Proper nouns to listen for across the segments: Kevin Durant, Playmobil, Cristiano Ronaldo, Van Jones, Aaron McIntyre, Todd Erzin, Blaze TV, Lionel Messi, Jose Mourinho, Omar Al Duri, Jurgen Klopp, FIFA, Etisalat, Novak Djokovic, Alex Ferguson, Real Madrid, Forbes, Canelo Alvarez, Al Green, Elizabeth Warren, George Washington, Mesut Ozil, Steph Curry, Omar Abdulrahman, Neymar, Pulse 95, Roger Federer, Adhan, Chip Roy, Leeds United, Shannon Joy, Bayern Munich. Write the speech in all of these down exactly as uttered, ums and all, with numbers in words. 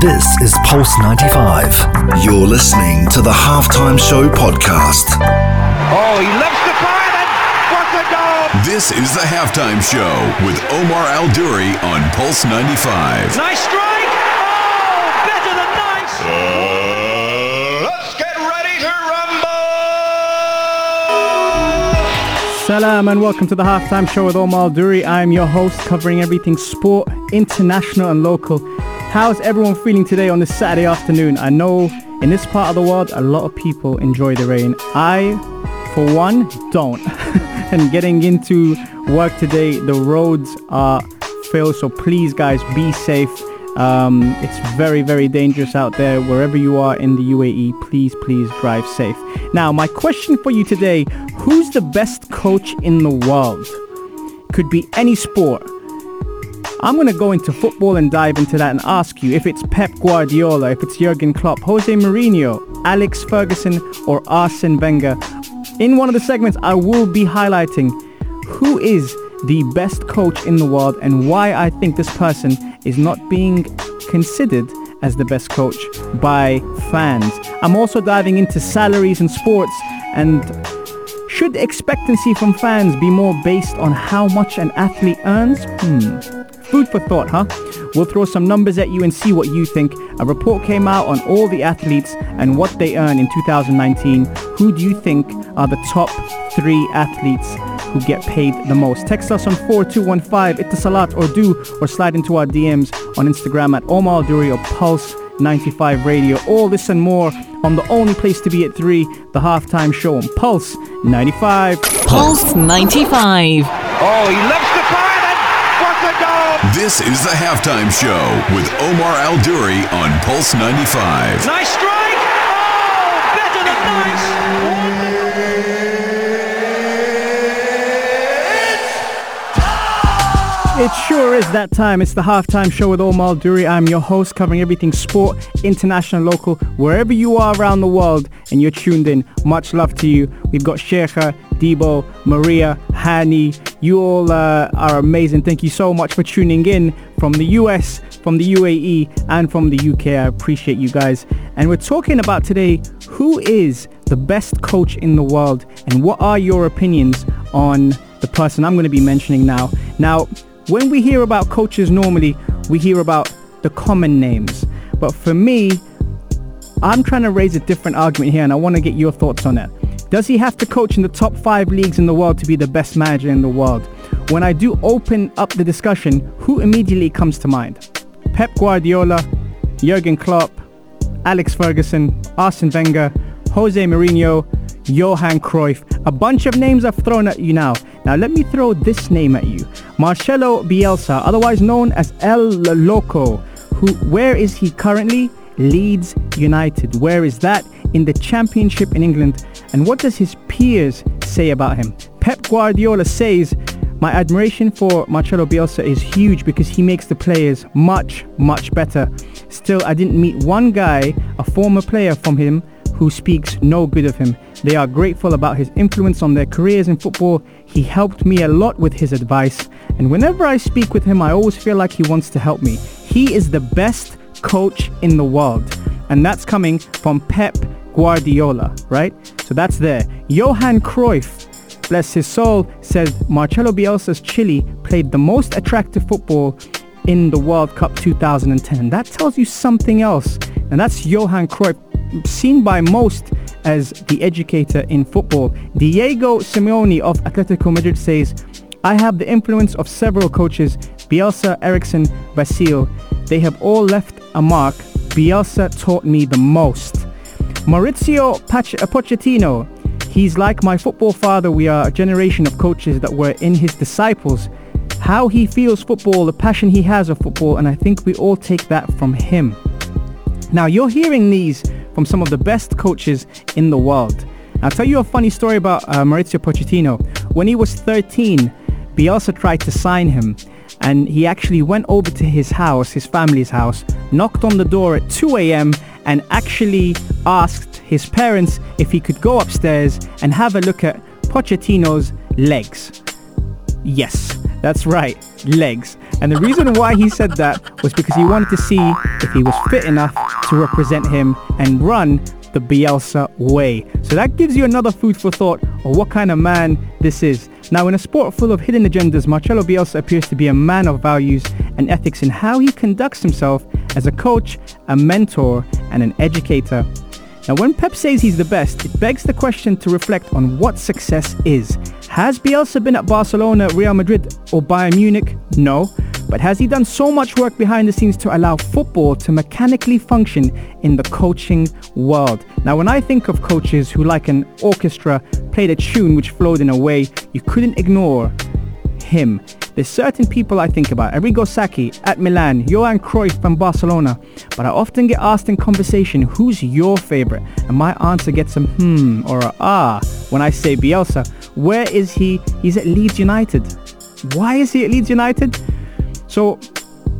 This is Pulse ninety-five. You're listening to the Halftime Show podcast. Oh, he lifts the fire, and what a goal! This is the Halftime Show with Omar Al Duri on Pulse ninety-five. Nice strike! Oh, better than nice! Uh, let's get ready to rumble! Salam and welcome to the Halftime Show with Omar Al Duri. I'm your host, covering everything sport, international and local. How's everyone feeling today on this Saturday afternoon? I know in this part of the world, a lot of people enjoy the rain. I, for one, don't. And getting into work today, the roads are filled. So please, guys, be safe. Um, it's very, very dangerous out there. Wherever you are in the U A E, please, please drive safe. Now, my question for you today, who's the best coach in the world? Could be any sport. I'm going to go into football and dive into that and ask you if it's Pep Guardiola, if it's Jurgen Klopp, Jose Mourinho, Alex Ferguson or Arsene Wenger. In one of the segments, I will be highlighting who is the best coach in the world and why I think this person is not being considered as the best coach by fans. I'm also diving into salaries and sports, and should expectancy from fans be more based on how much an athlete earns? Hmm. Food for thought, huh? We'll throw some numbers at you and see what you think. A report came out on all the athletes and what they earn in two thousand nineteen. Who do you think are the top three athletes who get paid the most? Text us on four two one five, Etisalat or do, or slide into our D Ms on Instagram at Omar Al Duri or Pulse ninety-five Radio. All this and more on the only place to be at three, the Halftime Show on Pulse ninety-five. Pulse ninety-five. Oh, he loves the fire! This is the Halftime Show with Omar Al Duri on Pulse ninety-five. Nice strike! Oh, better than nice! It sure is that time. It's the Halftime Show with Omar Al Duri. I'm your host, covering everything sport, international, local, wherever you are around the world, and you're tuned in. Much love to you. We've got Sheikha, Debo, Maria, Hani. You all uh, are amazing. Thank you so much for tuning in from the U S, from the U A E, and from the U K. I appreciate you guys. And we're talking about today, who is the best coach in the world? And what are your opinions on the person I'm going to be mentioning now? Now, when we hear about coaches, normally we hear about the common names. But for me, I'm trying to raise a different argument here, and I want to get your thoughts on that. Does he have to coach in the top five leagues in the world to be the best manager in the world? When I do open up the discussion, who immediately comes to mind? Pep Guardiola, Jurgen Klopp, Alex Ferguson, Arsene Wenger, Jose Mourinho, Johan Cruyff. A bunch of names I've thrown at you now. Now let me throw this name at you. Marcelo Bielsa, otherwise known as El Loco. Who? Where is he currently? Leeds United. Where is that? In the Championship in England. And what does his peers say about him? Pep Guardiola says, my admiration for Marcelo Bielsa is huge because he makes the players much, much better. Still, I didn't meet one guy, a former player from him, who speaks no good of him. They are grateful about his influence on their careers in football. He helped me a lot with his advice. And whenever I speak with him, I always feel like he wants to help me. He is the best coach in the world. And that's coming from Pep Guardiola, right? So that's there. Johan Cruyff, bless his soul, says Marcelo Bielsa's Chile played the most attractive football in the World Cup two thousand ten. That tells you something else. And that's Johan Cruyff, seen by most as the educator in football. Diego Simeone of Atletico Madrid says, I have the influence of several coaches, Bielsa, Eriksson, Vasile. They have all left a mark. Bielsa taught me the most. Mauricio Pochettino, he's like my football father. We are a generation of coaches that were in his disciples. How he feels football, the passion he has of football, and I think we all take that from him. Now you're hearing these from some of the best coaches in the world. I'll tell you a funny story about uh, Mauricio Pochettino. When he was thirteen, Bielsa tried to sign him. And he actually went over to his house, his family's house, knocked on the door at two a.m. and actually asked his parents if he could go upstairs and have a look at Pochettino's legs. Yes, that's right, legs. And the reason why he said that was because he wanted to see if he was fit enough to represent him and run the Bielsa way. So that gives you another food for thought of what kind of man this is. Now, in a sport full of hidden agendas, Marcelo Bielsa appears to be a man of values and ethics in how he conducts himself as a coach, a mentor, and an educator. Now, when Pep says he's the best, it begs the question to reflect on what success is. Has Bielsa been at Barcelona, Real Madrid, or Bayern Munich? No. But has he done so much work behind the scenes to allow football to mechanically function in the coaching world? Now, when I think of coaches who, like an orchestra, played a tune which flowed in a way you couldn't ignore, him. There's certain people I think about, Arrigo Sacchi at Milan, Johan Cruyff from Barcelona, but I often get asked in conversation, who's your favourite? And my answer gets a hmm or a ah when I say Bielsa. Where is he? He's at Leeds United. Why is he at Leeds United? So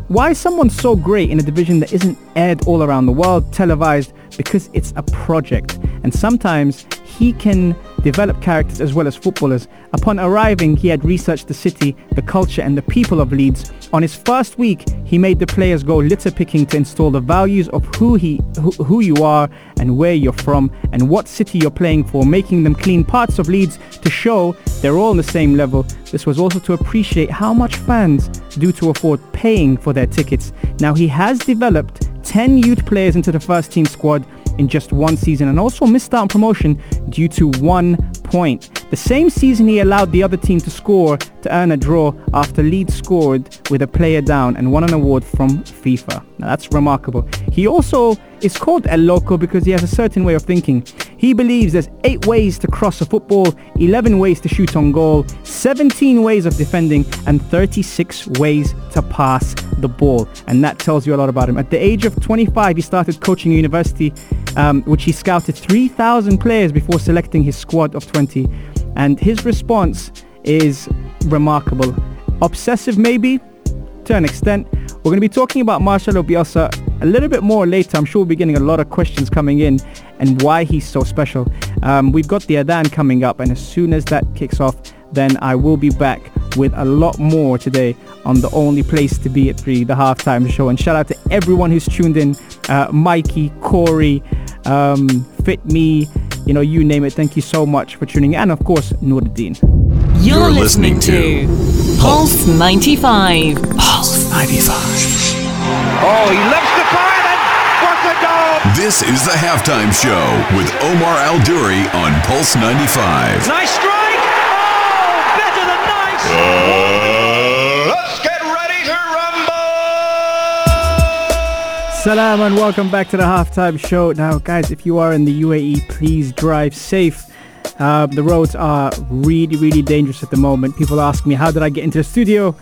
why is someone so great in a division that isn't aired all around the world, televised? Because it's a project, and sometimes he can develop characters as well as footballers. Upon arriving, he had researched the city, the culture, and the people of Leeds. On his first week, he made the players go litter picking to install the values of who he, who, who you are and where you're from and what city you're playing for, making them clean parts of Leeds to show they're all on the same level. This was also to appreciate how much fans do to afford paying for their tickets. Now, he has developed ten youth players into the first team squad in just one season and also missed out on promotion due to one point. The same season he allowed the other team to score to earn a draw after Leeds scored with a player down and won an award from FIFA. Now that's remarkable. He also is called El Loco because he has a certain way of thinking. He believes there's eight ways to cross a football, eleven ways to shoot on goal, seventeen ways of defending, and thirty-six ways to pass the ball. And that tells you a lot about him. At the age of twenty-five, he started coaching university, um, which he scouted three thousand players before selecting his squad of twenty. And his response is remarkable. Obsessive, maybe, to an extent. We're going to be talking about Marcelo Bielsa a little bit more later. I'm sure we'll be getting a lot of questions coming in and why he's so special. Um, we've got the Adhan coming up, and as soon as that kicks off, then I will be back with a lot more today on the only place to be at three, the Halftime Show. And shout out to everyone who's tuned in, uh, Mikey, Corey, um, Fit Me, you know, you name it. Thank you so much for tuning in. And of course, Nuruddin. You're, You're listening, listening to Pulse ninety-five. Pulse ninety-five. Oh, he loves the fire. This is the Halftime Show with Omar Al Duri on Pulse ninety-five. Nice strike! Oh, better than nice! Uh, Let's get ready to rumble! Salam and welcome back to the Halftime Show. Now, guys, if you are in the U A E, please drive safe. Uh, the roads are really, really dangerous at the moment. People ask me, how did I get into the studio?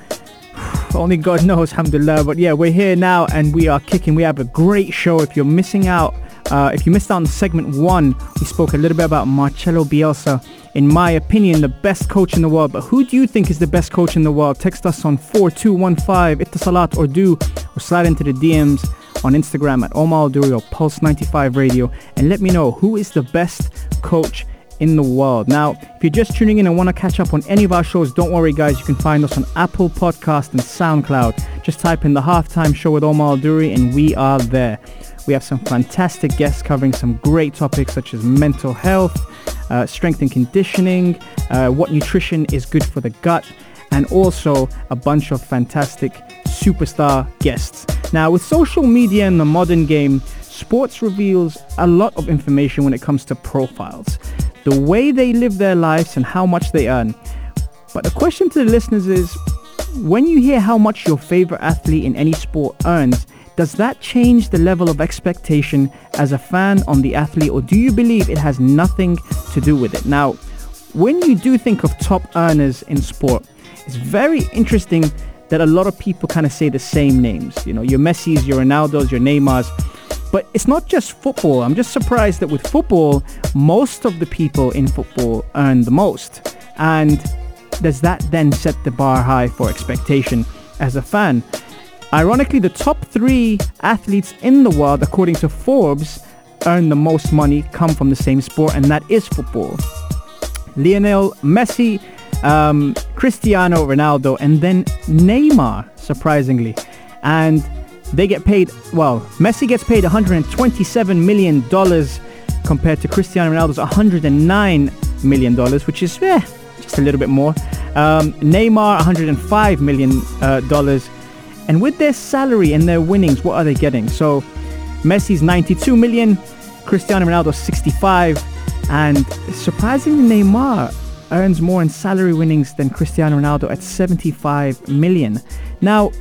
Only God knows, alhamdulillah. But yeah, we're here now and we are kicking. We have a great show. If you're missing out, uh, if you missed out on segment one, we spoke a little bit about Marcelo Bielsa. In my opinion, the best coach in the world. But who do you think is the best coach in the world? Text us on four two one five, Etisalat or do, or slide into the D Ms on Instagram at Omar Al Duri or Pulse ninety-five Radio and let me know who is the best coach in the world. Now, if you're just tuning in and want to catch up on any of our shows, don't worry, guys. You can find us on Apple Podcast and SoundCloud. Just type in the Halftime Show with Omar Al Duri and we are there. We have some fantastic guests covering some great topics such as mental health, uh, strength and conditioning, uh, what nutrition is good for the gut, and also a bunch of fantastic superstar guests. Now, with social media and the modern game, sports reveals a lot of information when it comes to profiles, the way they live their lives and how much they earn. But the question to the listeners is, when you hear how much your favorite athlete in any sport earns, does that change the level of expectation as a fan on the athlete, or do you believe it has nothing to do with it? Now, when you do think of top earners in sport, it's very interesting that a lot of people kind of say the same names. You know, your Messis, your Ronaldos, your Neymars. But it's not just football. I'm just surprised that with football, most of the people in football earn the most. And does that then set the bar high for expectation as a fan? Ironically, the top three athletes in the world, according to Forbes, earn the most money, come from the same sport, and that is football. Lionel Messi, um, Cristiano Ronaldo, and then Neymar, surprisingly. And they get paid, well, Messi gets paid one hundred twenty-seven million dollars compared to Cristiano Ronaldo's one hundred nine million dollars, which is eh, just a little bit more. Um, Neymar, one hundred five million dollars. Uh, and with their salary and their winnings, what are they getting? So Messi's ninety-two million dollars, Cristiano Ronaldo's sixty-five, and surprisingly, Neymar earns more in salary winnings than Cristiano Ronaldo at seventy-five million dollars. Now,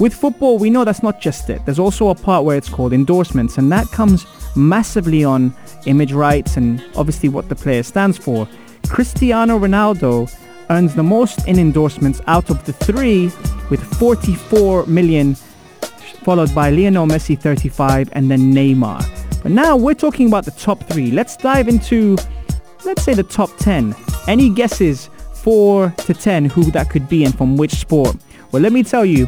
with football, we know that's not just it. There's also a part where it's called endorsements, and that comes massively on image rights and obviously what the player stands for. Cristiano Ronaldo earns the most in endorsements out of the three with forty-four million, followed by Lionel Messi, thirty-five, and then Neymar. But now we're talking about the top three. Let's dive into, let's say, the top ten. Any guesses, four to ten, who that could be and from which sport? Well, let me tell you,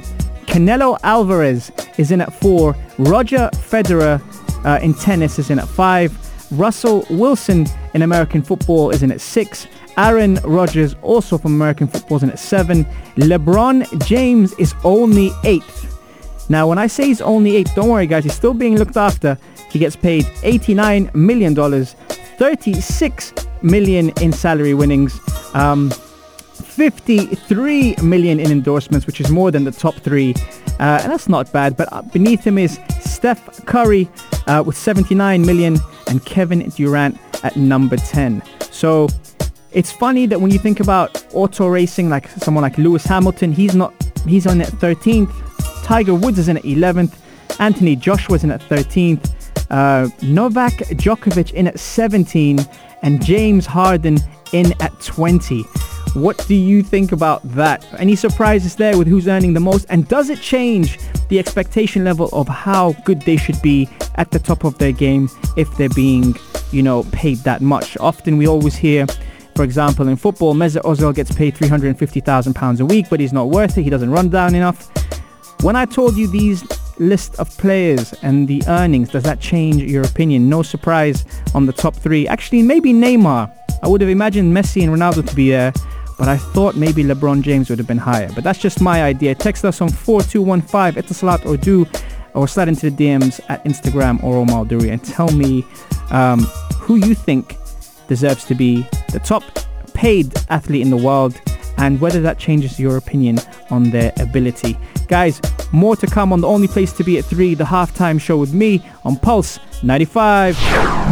Canelo Alvarez is in at four. Roger Federer uh, in tennis is in at five. Russell Wilson in American football is in at six. Aaron Rodgers, also from American football, is in at seven. LeBron James is only eighth. Now, when I say he's only eighth, don't worry, guys, he's still being looked after. He gets paid eighty-nine million dollars, thirty-six million dollars in salary winnings, um, fifty-three million dollars in endorsements, which is more than the top three. Uh, and that's not bad, but beneath him is Steph Curry uh, with seventy-nine million dollars and Kevin Durant at number ten. So it's funny that when you think about auto racing, like someone like Lewis Hamilton, he's not, he's on at thirteenth. Tiger Woods is in at eleventh. Anthony Joshua's in at thirteenth. Uh, Novak Djokovic in at seventeen. And James Harden in at twenty. What do you think about that? Any surprises there with who's earning the most? And does it change the expectation level of how good they should be at the top of their game if they're being, you know, paid that much? Often we always hear, for example, in football, Mesut Ozil gets paid three hundred fifty thousand pounds a week, but he's not worth it. He doesn't run down enough. When I told you these list of players and the earnings, does that change your opinion? No surprise on the top three. Actually, maybe Neymar. I would have imagined Messi and Ronaldo to be there, but I thought maybe LeBron James would have been higher. But that's just my idea. Text us on four two one five, Etisalat or do, or slide into the D Ms at Instagram or Omar Al Duri and tell me um, who you think deserves to be the top paid athlete in the world and whether that changes your opinion on their ability. Guys, more to come on the only place to be at three, the Halftime Show with me on Pulse ninety-five.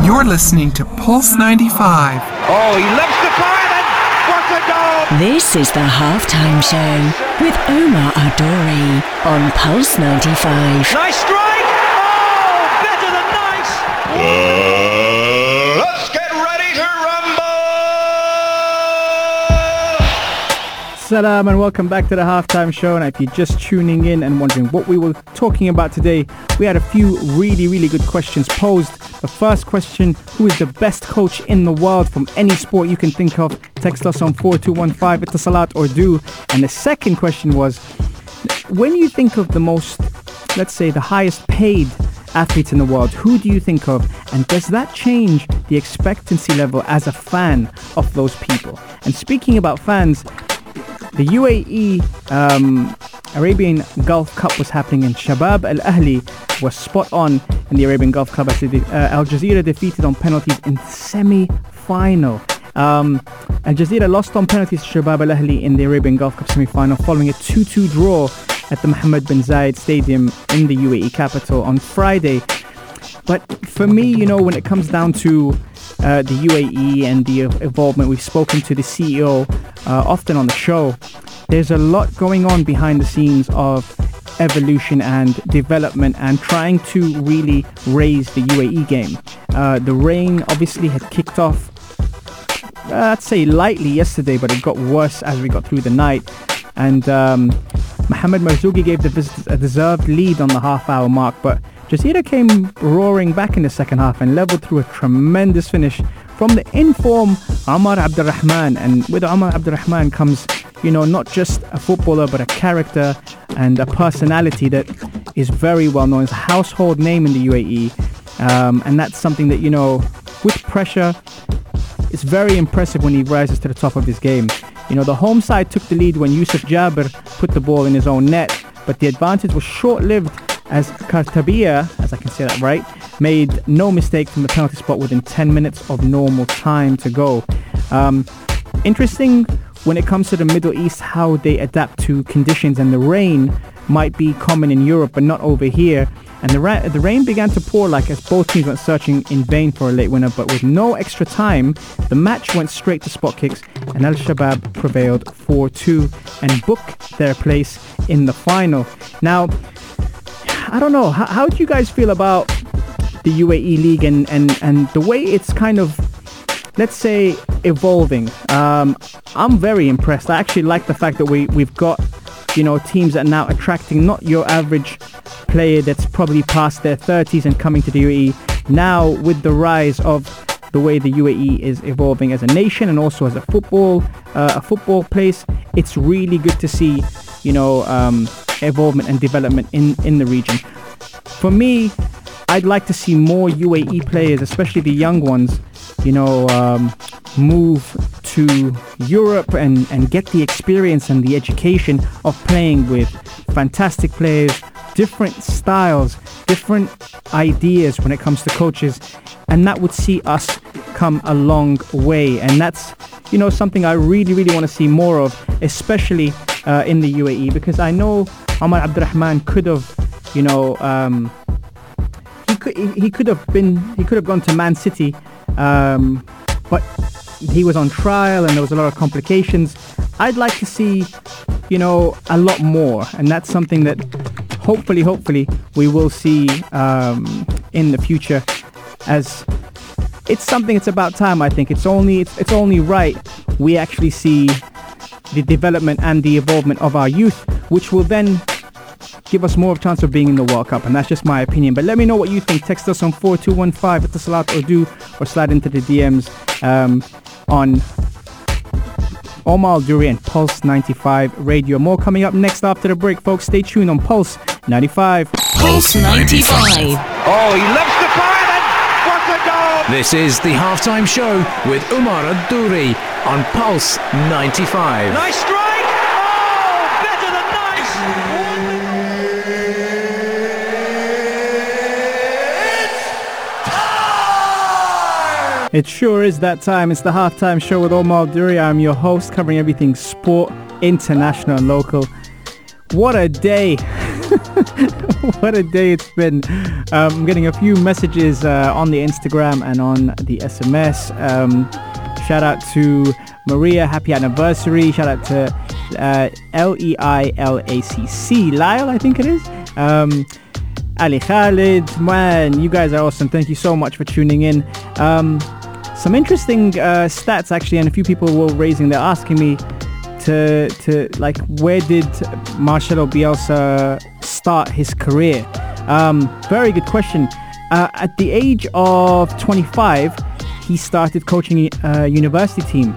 You're listening to Pulse ninety-five. Oh, he lifts the fire! This is the Halftime Show with Omar Al Duri on Pulse ninety-five. Nice strike! Oh, better than nice! Uh, let's get ready to rumble! Salam and welcome back to the Halftime Show. And if you're just tuning in and wondering what we were talking about today, we had a few really, really good questions posed. The first question, who is the best coach in the world from any sport you can think of? Text us on four two one five, Etisalat or do. And the second question was, when you think of the most, let's say the highest paid athletes in the world, who do you think of? And does that change the expectancy level as a fan of those people? And speaking about fans, the U A E um, Arabian Gulf Cup was happening and Shabab Al-Ahli was spot on in the Arabian Gulf Cup as the, uh, Al-Jazeera defeated on penalties in semi-final. Um, Al-Jazeera lost on penalties to Shabab Al-Ahli in the Arabian Gulf Cup semi-final following a two two draw at the Mohammed bin Zayed Stadium in the U A E capital on Friday. But for me, you know, when it comes down to uh, the U A E and the involvement, we've spoken to the C E O uh, often on the show. There's a lot going on behind the scenes of evolution and development and trying to really raise the U A E game. Uh, the rain obviously had kicked off, uh, I'd say lightly yesterday, but it got worse as we got through the night. And um, Mohamed Marzougi gave the visitors a deserved lead on the half-hour mark, but Jazeera came roaring back in the second half and levelled through a tremendous finish from the in-form Omar Abdulrahman. And with Omar Abdulrahman comes, you know, not just a footballer, but a character and a personality that is very well known. It's a household name in the U A E. Um, and that's something that, you know, with pressure, it's very impressive when he rises to the top of his game. You know, the home side took the lead when Yusuf Jabir put the ball in his own net, but the advantage was short-lived as Kartabia, as I can say that right, made no mistake from the penalty spot within ten minutes of normal time to go. Um, interesting when it comes to the Middle East, how they adapt to conditions, and the rain might be common in Europe but not over here. And the, ra- the rain began to pour like as both teams went searching in vain for a late winner, but with no extra time, the match went straight to spot kicks and Al-Shabaab prevailed four two and booked their place in the final. Now, I don't know, how, how do you guys feel about the U A E League and, and, and the way it's kind of, let's say, evolving? Um, I'm very impressed. I actually like the fact that we, we've got, you know, teams that are now attracting not your average player that's probably past their thirties and coming to the U A E. Now, with the rise of the way the U A E is evolving as a nation and also as a football uh, a football place, it's really good to see, you know, um, involvement and development in, in the region. For me, I'd like to see more U A E players, especially the young ones, you know, um, move to Europe and, and get the experience and the education of playing with fantastic players, different styles, different ideas when it comes to coaches. And that would see us come a long way. And that's, you know, something I really, really want to see more of, especially uh, in the U A E, because I know Omar Abdulrahman could have, you know, um, he could he could have been, he could have gone to Man City, um, but he was on trial and there was a lot of complications. I'd like to see, you know, a lot more. And that's something that hopefully, hopefully we will see um, in the future, as it's something, it's about time, I think. It's only, it's, it's only right we actually see the development and the involvement of our youth, which will then give us more of a chance of being in the World Cup. And that's just my opinion. But let me know what you think. Text us on four two one five Etisalat Odoo, or slide into the D Ms um, on Omar Al Duri and Pulse ninety-five Radio. More coming up next after the break, folks. Stay tuned on Pulse ninety-five. Pulse ninety-five. Oh, he loves the fire. This is the Halftime Show with Omar Al Duri on Pulse ninety-five. Nice strike! Oh, better than nice! It's time! It sure is that time. It's the Halftime Show with Omar Al Duri. I'm your host, covering everything sport, international and local. What a day! What a day it's been. I'm um, getting a few messages uh, on the Instagram and on the S M S. Um, shout out to Maria, happy anniversary. Shout out to uh, L E I L A C C, Lyle, I think it is. Um, Ali Khalid, man, you guys are awesome. Thank you so much for tuning in. Um, some interesting uh, stats, actually, and a few people were raising, they're asking me, To, to like, where did Marcelo Bielsa start his career? Um, very good question. Uh, at the age of twenty-five, he started coaching a university team,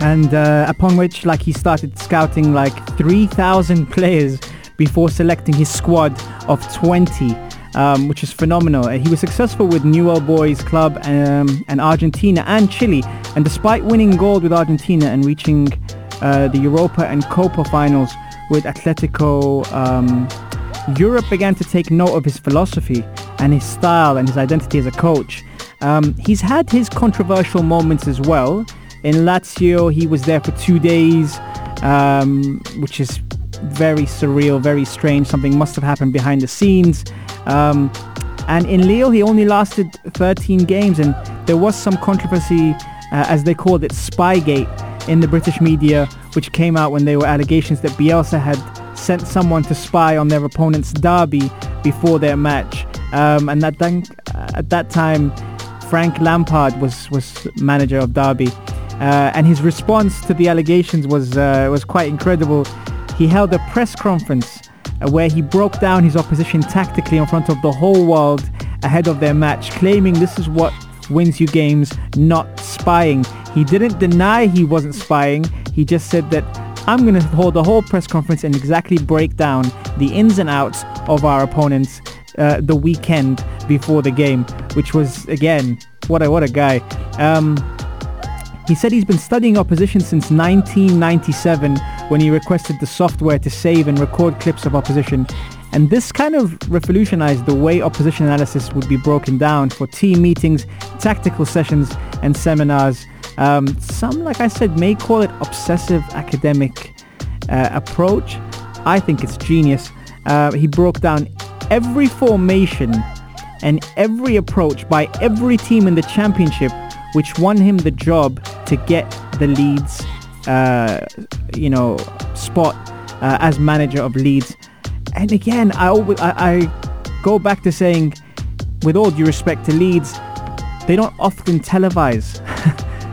and uh, upon which, like, he started scouting like three thousand players before selecting his squad of twenty, um, which is phenomenal. He was successful with Newell Boys Club um, and Argentina and Chile, and despite winning gold with Argentina and reaching Uh, the Europa and Copa finals with Atletico, um, Europe began to take note of his philosophy and his style and his identity as a coach. Um, he's had his controversial moments as well. In Lazio, he was there for two days, um, which is very surreal, very strange. Something must have happened behind the scenes. Um, and in Lille, he only lasted thirteen games, and there was some controversy, uh, as they called it, Spygate, in the British media, which came out when there were allegations that Bielsa had sent someone to spy on their opponent's Derby before their match. Um, and that then, at that time, Frank Lampard was, was manager of Derby. Uh, and his response to the allegations was uh, was quite incredible. He held a press conference where he broke down his opposition tactically in front of the whole world ahead of their match, claiming this is what wins you games, not spying. He didn't deny he wasn't spying. He just said that I'm going to hold a whole press conference and exactly break down the ins and outs of our opponents uh, the weekend before the game, which was, again, what a what a guy. Um, He said he's been studying opposition since nineteen ninety-seven, when he requested the software to save and record clips of opposition. And this kind of revolutionized the way opposition analysis would be broken down for team meetings, tactical sessions and seminars. Um, some, like I said, may call it obsessive academic uh, approach. I think it's genius. Uh, he broke down every formation and every approach by every team in the championship, which won him the job to get the Leeds, uh, you know, spot uh, as manager of Leeds. And again, I, always, I I go back to saying, with all due respect to Leeds, they don't often televise,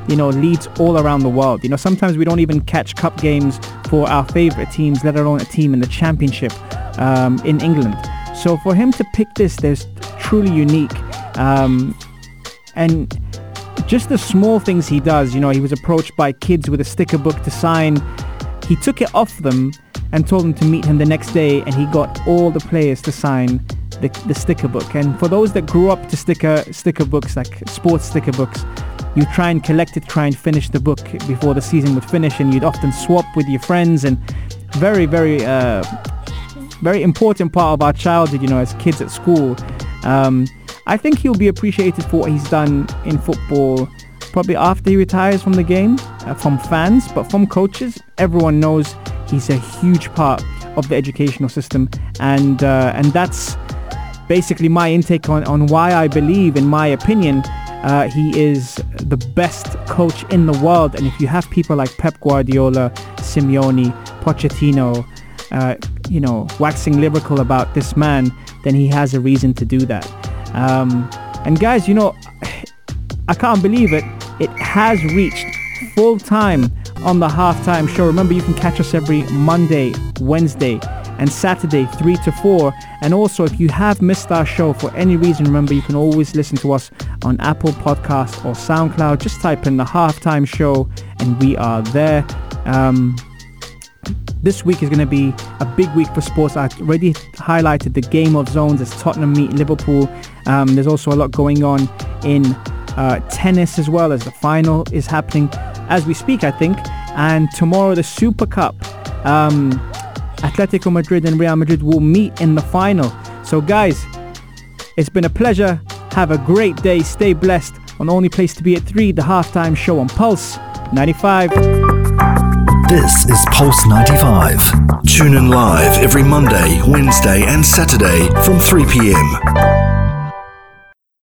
you know, Leeds all around the world. You know, sometimes we don't even catch cup games for our favourite teams, let alone a team in the championship um, in England. So for him to pick this, there's truly unique. Um, and just the small things he does, you know, he was approached by kids with a sticker book to sign. He took it off them and told them to meet him the next day, and he got all the players to sign the, the sticker book. And for those that grew up to sticker sticker books, like sports sticker books, you try and collect it, try and finish the book before the season would finish, and you'd often swap with your friends. And very, very, uh, very important part of our childhood, you know, as kids at school. Um, I think he'll be appreciated for what he's done in football, probably after he retires from the game, uh, from fans, but from coaches. Everyone knows he's a huge part of the educational system, and uh, and that's basically my intake on, on why I believe, in my opinion, Uh, he is the best coach in the world. And if you have people like Pep Guardiola, Simeone, Pochettino, uh, you know, waxing lyrical about this man, then he has a reason to do that. Um, and guys, you know, I can't believe it. It has reached full time on the Halftime Show. Remember, you can catch us every Monday, Wednesday, and Saturday, three to four. And also, if you have missed our show for any reason, remember, you can always listen to us on Apple Podcasts or SoundCloud. Just type in the Halftime Show and we are there. Um, this week is going to be a big week for sports. I've already highlighted the game of zones as Tottenham meet Liverpool. Um, there's also a lot going on in uh, tennis as well, as the final is happening as we speak, I think. And tomorrow, the Super Cup. Um... Atletico Madrid and Real Madrid will meet in the final. So guys, it's been a pleasure. Have a great day. Stay blessed. On Only Place to Be at three, the Halftime Show on Pulse ninety-five. This is Pulse ninety-five. Tune in live every Monday, Wednesday and Saturday from three p.m.